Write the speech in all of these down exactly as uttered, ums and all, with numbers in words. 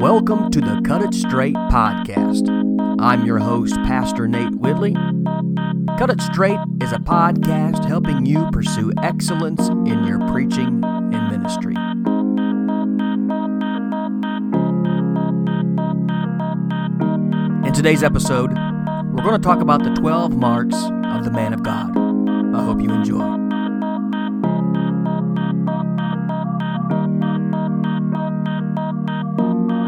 Welcome to the Cut It Straight Podcast. I'm your host, Pastor Nate Whitley. Cut It Straight is a podcast helping you pursue excellence in your preaching and ministry. In today's episode, we're going to talk about the twelve marks of the man of God. I hope you enjoy.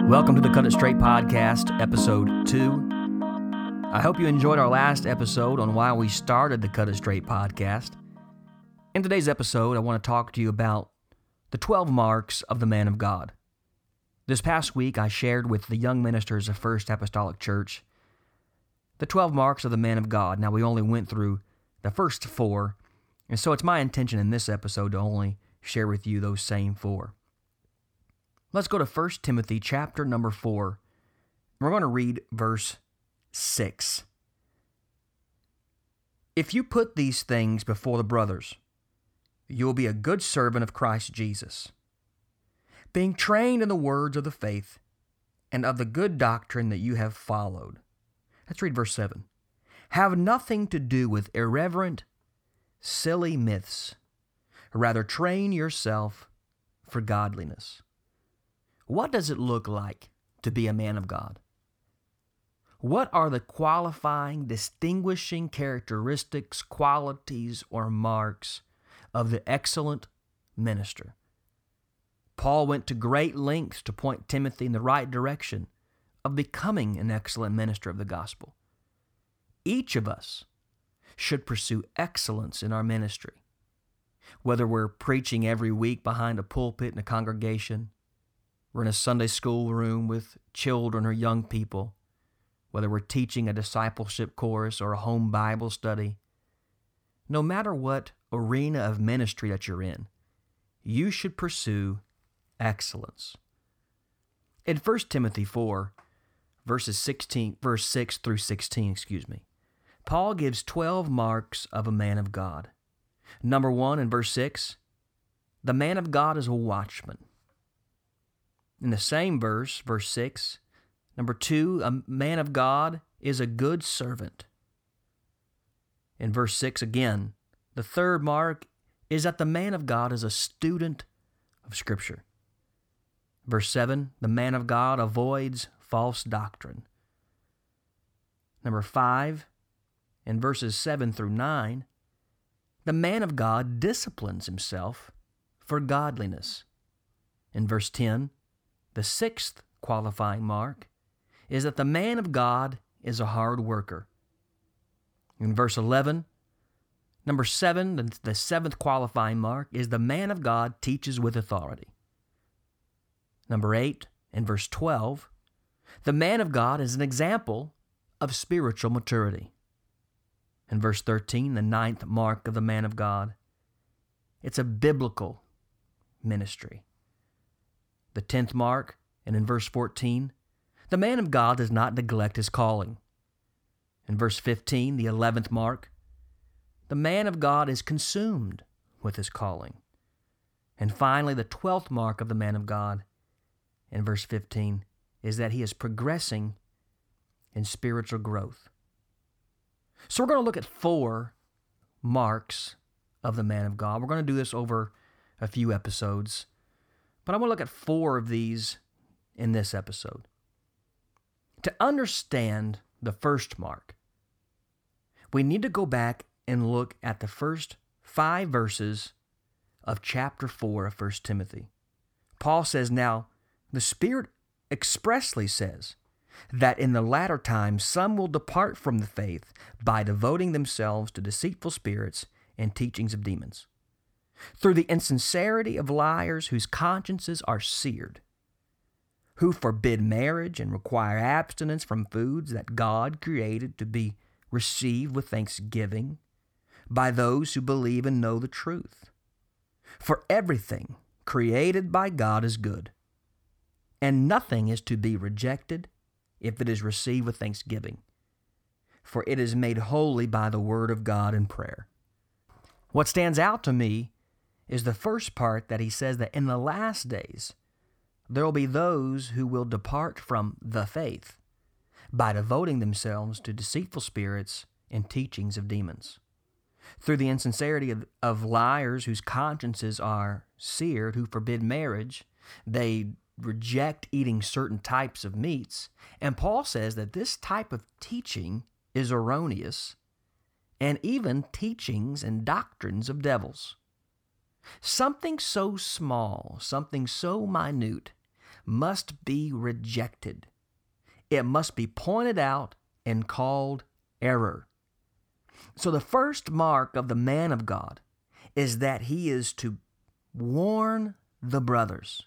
Welcome to the Cut It Straight Podcast, Episode two. I hope you enjoyed our last episode on why we started the Cut It Straight Podcast. In today's episode, I want to talk to you about the twelve marks of the man of God. This past week, I shared with the young ministers of First Apostolic Church the twelve marks of the man of God. Now, we only went through the first four, and so it's my intention in this episode to only share with you those same four. Let's go to First Timothy chapter number four. We're going to read verse six. If you put these things before the brothers, you will be a good servant of Christ Jesus, being trained in the words of the faith and of the good doctrine that you have followed. Let's read verse seven. Have nothing to do with irreverent, silly myths. Rather, train yourself for godliness. What does it look like to be a man of God? What are the qualifying, distinguishing characteristics, qualities, or marks of the excellent minister? Paul went to great lengths to point Timothy in the right direction of becoming an excellent minister of the gospel. Each of us should pursue excellence in our ministry, whether we're preaching every week behind a pulpit in a congregation, we're in a Sunday school room with children or young people, whether we're teaching a discipleship course or a home Bible study. No matter what arena of ministry that you're in, you should pursue excellence. In First Timothy four, verses sixteen, verse six through sixteen, excuse me, Paul gives twelve marks of a man of God. Number one, in verse six, the man of God is a watchman. In the same verse, verse six, number two, a man of God is a good servant. In verse six again, the third mark is that the man of God is a student of Scripture. Verse seven, the man of God avoids false doctrine. Number five, in verses seven through nine, the man of God disciplines himself for godliness. In verse ten, the sixth qualifying mark is that the man of God is a hard worker. In verse eleven, number seven, the seventh qualifying mark is the man of God teaches with authority. Number eight, in verse twelve, the man of God is an example of spiritual maturity. In verse thirteen, the ninth mark of the man of God, it's a biblical ministry. The tenth mark, and in verse fourteen, the man of God does not neglect his calling. In verse fifteen, the eleventh mark, the man of God is consumed with his calling. And finally, the twelfth mark of the man of God, in verse fifteen, is that he is progressing in spiritual growth. So we're going to look at four marks of the man of God. We're going to do this over a few episodes. But I want to look at four of these in this episode. To understand the first mark, we need to go back and look at the first five verses of chapter four of First Timothy. Paul says, now, the Spirit expressly says that in the latter times some will depart from the faith by devoting themselves to deceitful spirits and teachings of demons, through the insincerity of liars whose consciences are seared, who forbid marriage and require abstinence from foods that God created to be received with thanksgiving by those who believe and know the truth. For everything created by God is good, and nothing is to be rejected if it is received with thanksgiving, for it is made holy by the word of God in prayer. What stands out to me is the first part that he says that in the last days, there will be those who will depart from the faith by devoting themselves to deceitful spirits and teachings of demons, through the insincerity of, of liars whose consciences are seared, who forbid marriage, they reject eating certain types of meats. And Paul says that this type of teaching is erroneous, and even teachings and doctrines of devils. Something so small, something so minute, must be rejected. It must be pointed out and called error. So the first mark of the man of God is that he is to warn the brothers.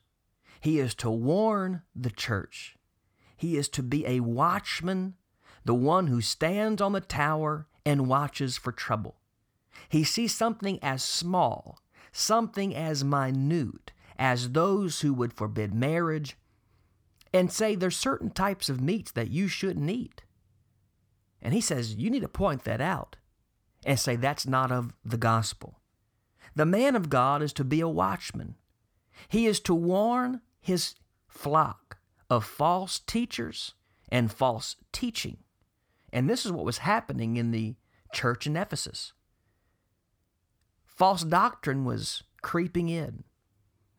He is to warn the church. He is to be a watchman, the one who stands on the tower and watches for trouble. He sees something as small, something as minute as those who would forbid marriage and say there's certain types of meats that you shouldn't eat. And he says, you need to point that out and say that's not of the gospel. The man of God is to be a watchman. He is to warn his flock of false teachers and false teaching. And this is what was happening in the church in Ephesus. False doctrine was creeping in.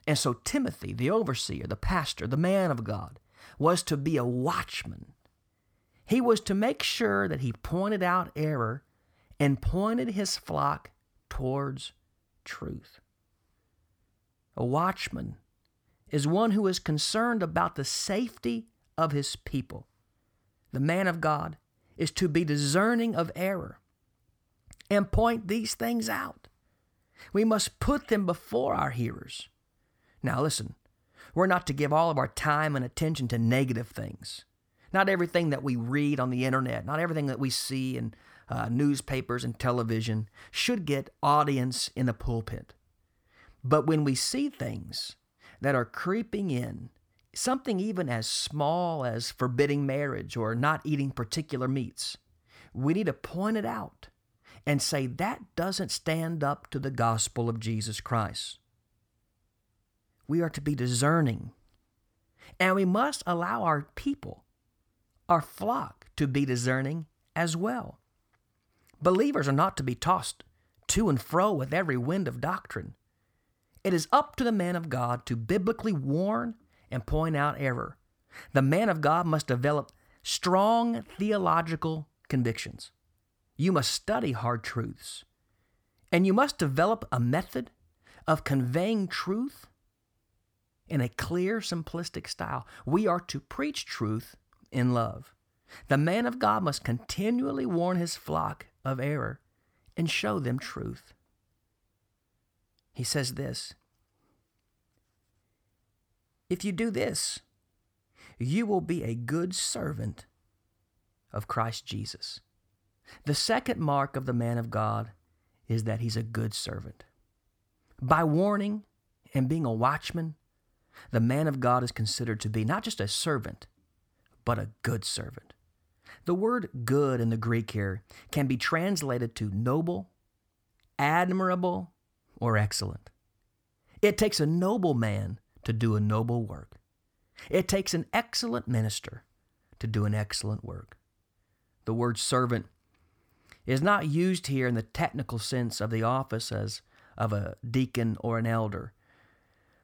And so Timothy, the overseer, the pastor, the man of God, was to be a watchman. He was to make sure that he pointed out error and pointed his flock towards truth. A watchman is one who is concerned about the safety of his people. The man of God is to be discerning of error and point these things out. We must put them before our hearers. Now listen, we're not to give all of our time and attention to negative things. Not everything that we read on the internet, not everything that we see in uh, newspapers and television should get audience in the pulpit. But when we see things that are creeping in, something even as small as forbidding marriage or not eating particular meats, we need to point it out and say that doesn't stand up to the gospel of Jesus Christ. We are to be discerning, and we must allow our people, our flock, to be discerning as well. Believers are not to be tossed to and fro with every wind of doctrine. It is up to the man of God to biblically warn and point out error. The man of God must develop strong theological convictions. You must study hard truths, and you must develop a method of conveying truth in a clear, simplistic style. We are to preach truth in love. The man of God must continually warn his flock of error and show them truth. He says this, if you do this, you will be a good servant of Christ Jesus. The second mark of the man of God is that he's a good servant. By warning and being a watchman, the man of God is considered to be not just a servant, but a good servant. The word good in the Greek here can be translated to noble, admirable, or excellent. It takes a noble man to do a noble work. It takes an excellent minister to do an excellent work. The word servant is not used here in the technical sense of the office as of a deacon or an elder,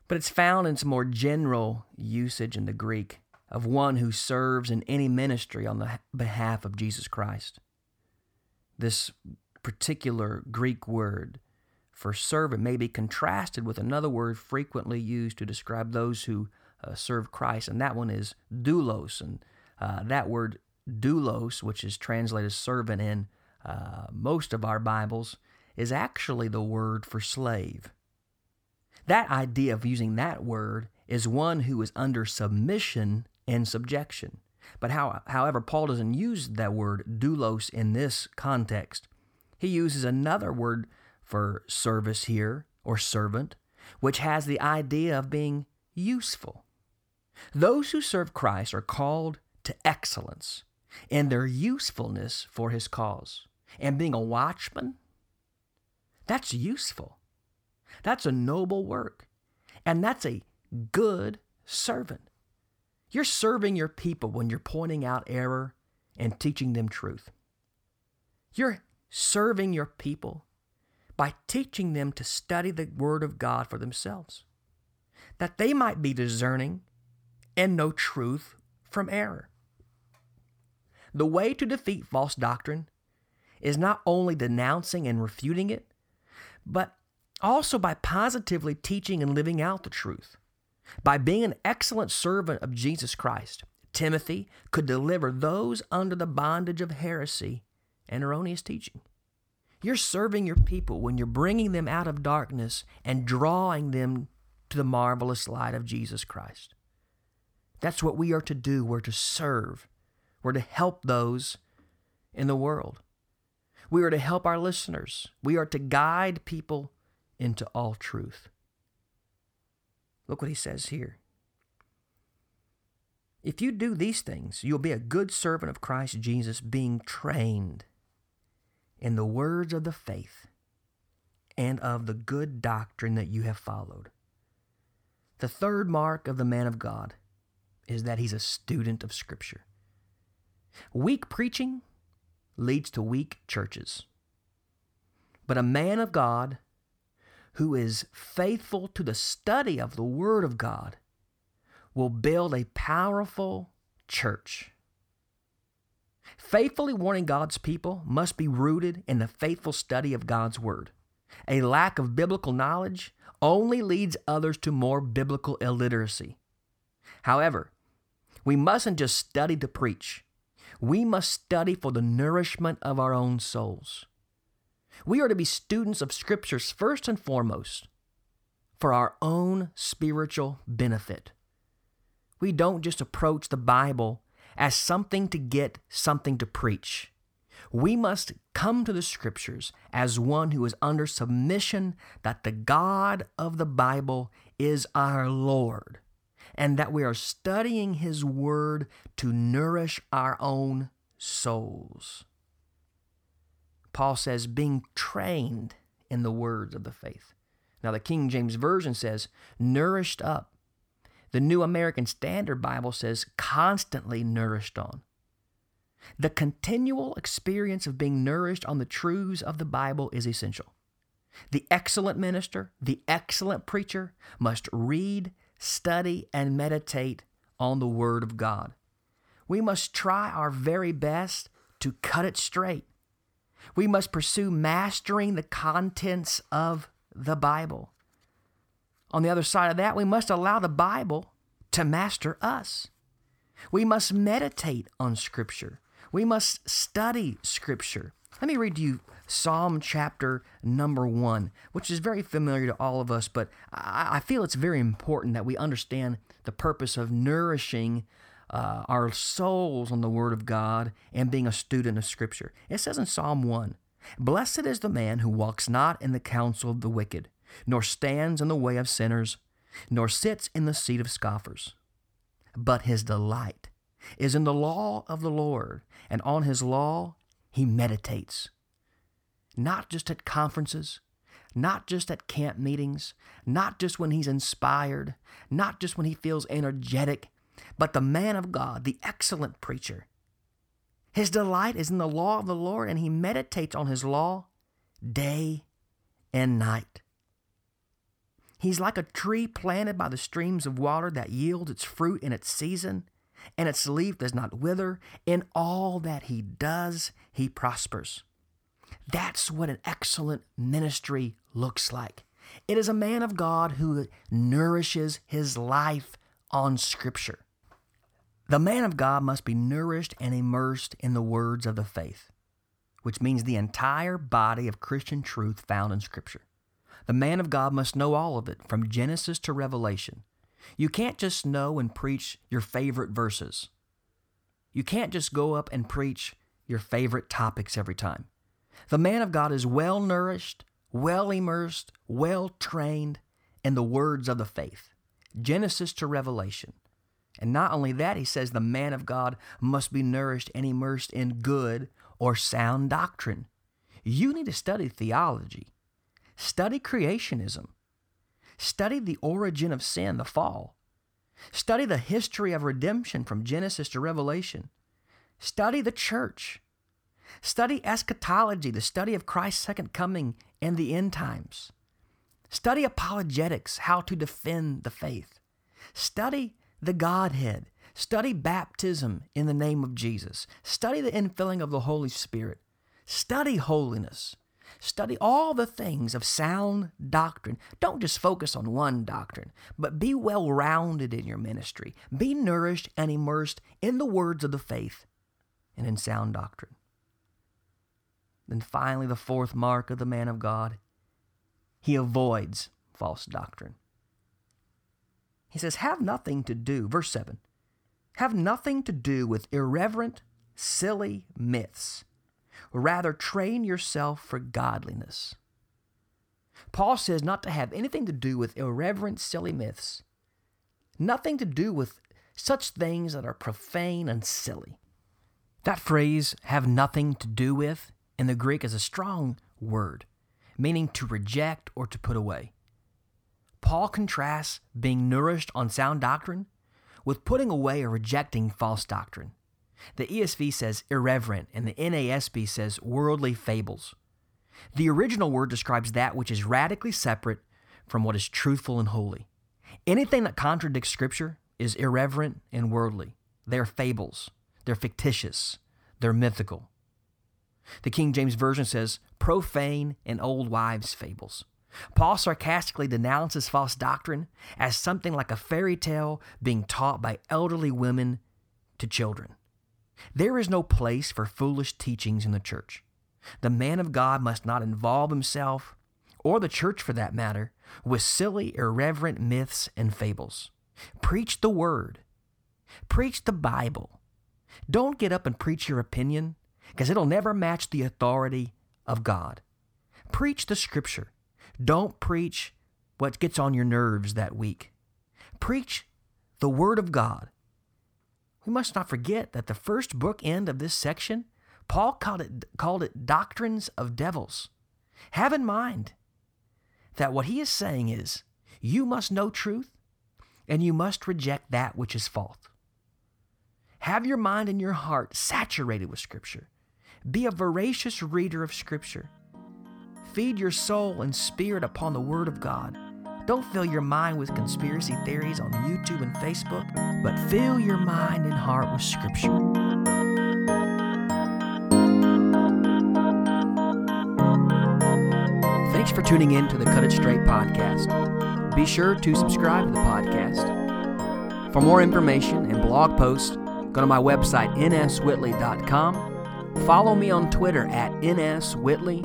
but it's found in some more general usage in the Greek of one who serves in any ministry on the behalf of Jesus Christ. This particular Greek word for servant may be contrasted with another word frequently used to describe those who uh, serve Christ, and that one is doulos, and uh, that word doulos, which is translated servant in Uh, most of our Bibles, is actually the word for slave. That idea of using that word is one who is under submission and subjection. But how, however, Paul doesn't use that word doulos in this context. He uses another word for service here, or servant, which has the idea of being useful. Those who serve Christ are called to excellence in their usefulness for his cause. And being a watchman, that's useful. That's a noble work. And that's a good servant. You're serving your people when you're pointing out error and teaching them truth. You're serving your people by teaching them to study the Word of God for themselves, that they might be discerning and know truth from error. The way to defeat false doctrine is not only denouncing and refuting it, but also by positively teaching and living out the truth. By being an excellent servant of Jesus Christ, Timothy could deliver those under the bondage of heresy and erroneous teaching. You're serving your people when you're bringing them out of darkness and drawing them to the marvelous light of Jesus Christ. That's what we are to do. We're to serve. We're to help those in the world. We are to help our listeners. We are to guide people into all truth. Look what he says here. If you do these things, you'll be a good servant of Christ Jesus, being trained in the words of the faith and of the good doctrine that you have followed. The third mark of the man of God is that he's a student of Scripture. Weak preaching leads to weak churches. But a man of God who is faithful to the study of the Word of God will build a powerful church. Faithfully warning God's people must be rooted in the faithful study of God's Word. A lack of biblical knowledge only leads others to more biblical illiteracy. However, we mustn't just study to preach. We must study for the nourishment of our own souls. We are to be students of Scriptures first and foremost for our own spiritual benefit. We don't just approach the Bible as something to get something to preach. We must come to the Scriptures as one who is under submission that the God of the Bible is our Lord, and that we are studying His Word to nourish our own souls. Paul says, being trained in the words of the faith. Now, the King James Version says, nourished up. The New American Standard Bible says, constantly nourished on. The continual experience of being nourished on the truths of the Bible is essential. The excellent minister, the excellent preacher must read, study, and meditate on the Word of God. We must try our very best to cut it straight. We must pursue mastering the contents of the Bible. On the other side of that, we must allow the Bible to master us. We must meditate on Scripture. We must study Scripture. Let me read to you Psalm chapter number one, which is very familiar to all of us, but I feel it's very important that we understand the purpose of nourishing Uh, our souls on the Word of God and being a student of Scripture. It says in Psalm one, "Blessed is the man who walks not in the counsel of the wicked, nor stands in the way of sinners, nor sits in the seat of scoffers. But his delight is in the law of the Lord, and on his law he meditates." Not just at conferences, not just at camp meetings, not just when he's inspired, not just when he feels energetic, but the man of God, the excellent preacher, his delight is in the law of the Lord, and he meditates on his law day and night. He's like a tree planted by the streams of water that yields its fruit in its season, and its leaf does not wither. In all that he does, he prospers. That's what an excellent ministry looks like. It is a man of God who nourishes his life on Scripture. The man of God must be nourished and immersed in the words of the faith, which means the entire body of Christian truth found in Scripture. The man of God must know all of it, from Genesis to Revelation. You can't just know and preach your favorite verses. You can't just go up and preach your favorite topics every time. The man of God is well nourished, well immersed, well trained in the words of the faith, Genesis to Revelation. And not only that, he says the man of God must be nourished and immersed in good or sound doctrine. You need to study theology. Study creationism. Study the origin of sin, the fall. Study the history of redemption from Genesis to Revelation. Study the church. Study eschatology, the study of Christ's second coming and the end times. Study apologetics, how to defend the faith. Study the Godhead. Study baptism in the name of Jesus. Study the infilling of the Holy Spirit. Study holiness. Study all the things of sound doctrine. Don't just focus on one doctrine, but be well-rounded in your ministry. Be nourished and immersed in the words of the faith and in sound doctrine. Then finally, the fourth mark of the man of God, he avoids false doctrine. He says, have nothing to do, verse seven, have nothing to do with irreverent, silly myths. Rather, train yourself for godliness. Paul says not to have anything to do with irreverent, silly myths, nothing to do with such things that are profane and silly. That phrase, have nothing to do with, in the Greek is a strong word, meaning to reject or to put away. Paul contrasts being nourished on sound doctrine with putting away or rejecting false doctrine. The E S V says irreverent, and the N A S B says worldly fables. The original word describes that which is radically separate from what is truthful and holy. Anything that contradicts Scripture is irreverent and worldly. They're fables. They're fictitious. They're mythical. The King James Version says profane and old wives' fables. Paul sarcastically denounces false doctrine as something like a fairy tale being taught by elderly women to children. There is no place for foolish teachings in the church. The man of God must not involve himself, or the church for that matter, with silly, irreverent myths and fables. Preach the word. Preach the Bible. Don't get up and preach your opinion, because it'll never match the authority of God. Preach the Scripture. Don't preach what gets on your nerves that week. Preach the Word of God. We must not forget that the first bookend of this section, Paul called it, called it doctrines of devils. Have in mind that what he is saying is, you must know truth, and you must reject that which is false. Have your mind and your heart saturated with Scripture. Be a voracious reader of Scripture. Feed your soul and spirit upon the Word of God. Don't fill your mind with conspiracy theories on YouTube and Facebook, but fill your mind and heart with Scripture. Thanks for tuning in to the Cut It Straight podcast. Be sure to subscribe to the podcast. For more information and blog posts, go to my website, n s whitley dot com. Follow me on Twitter at n s whitley,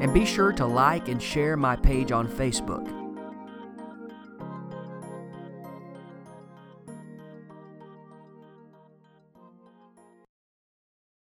and be sure to like and share my page on Facebook.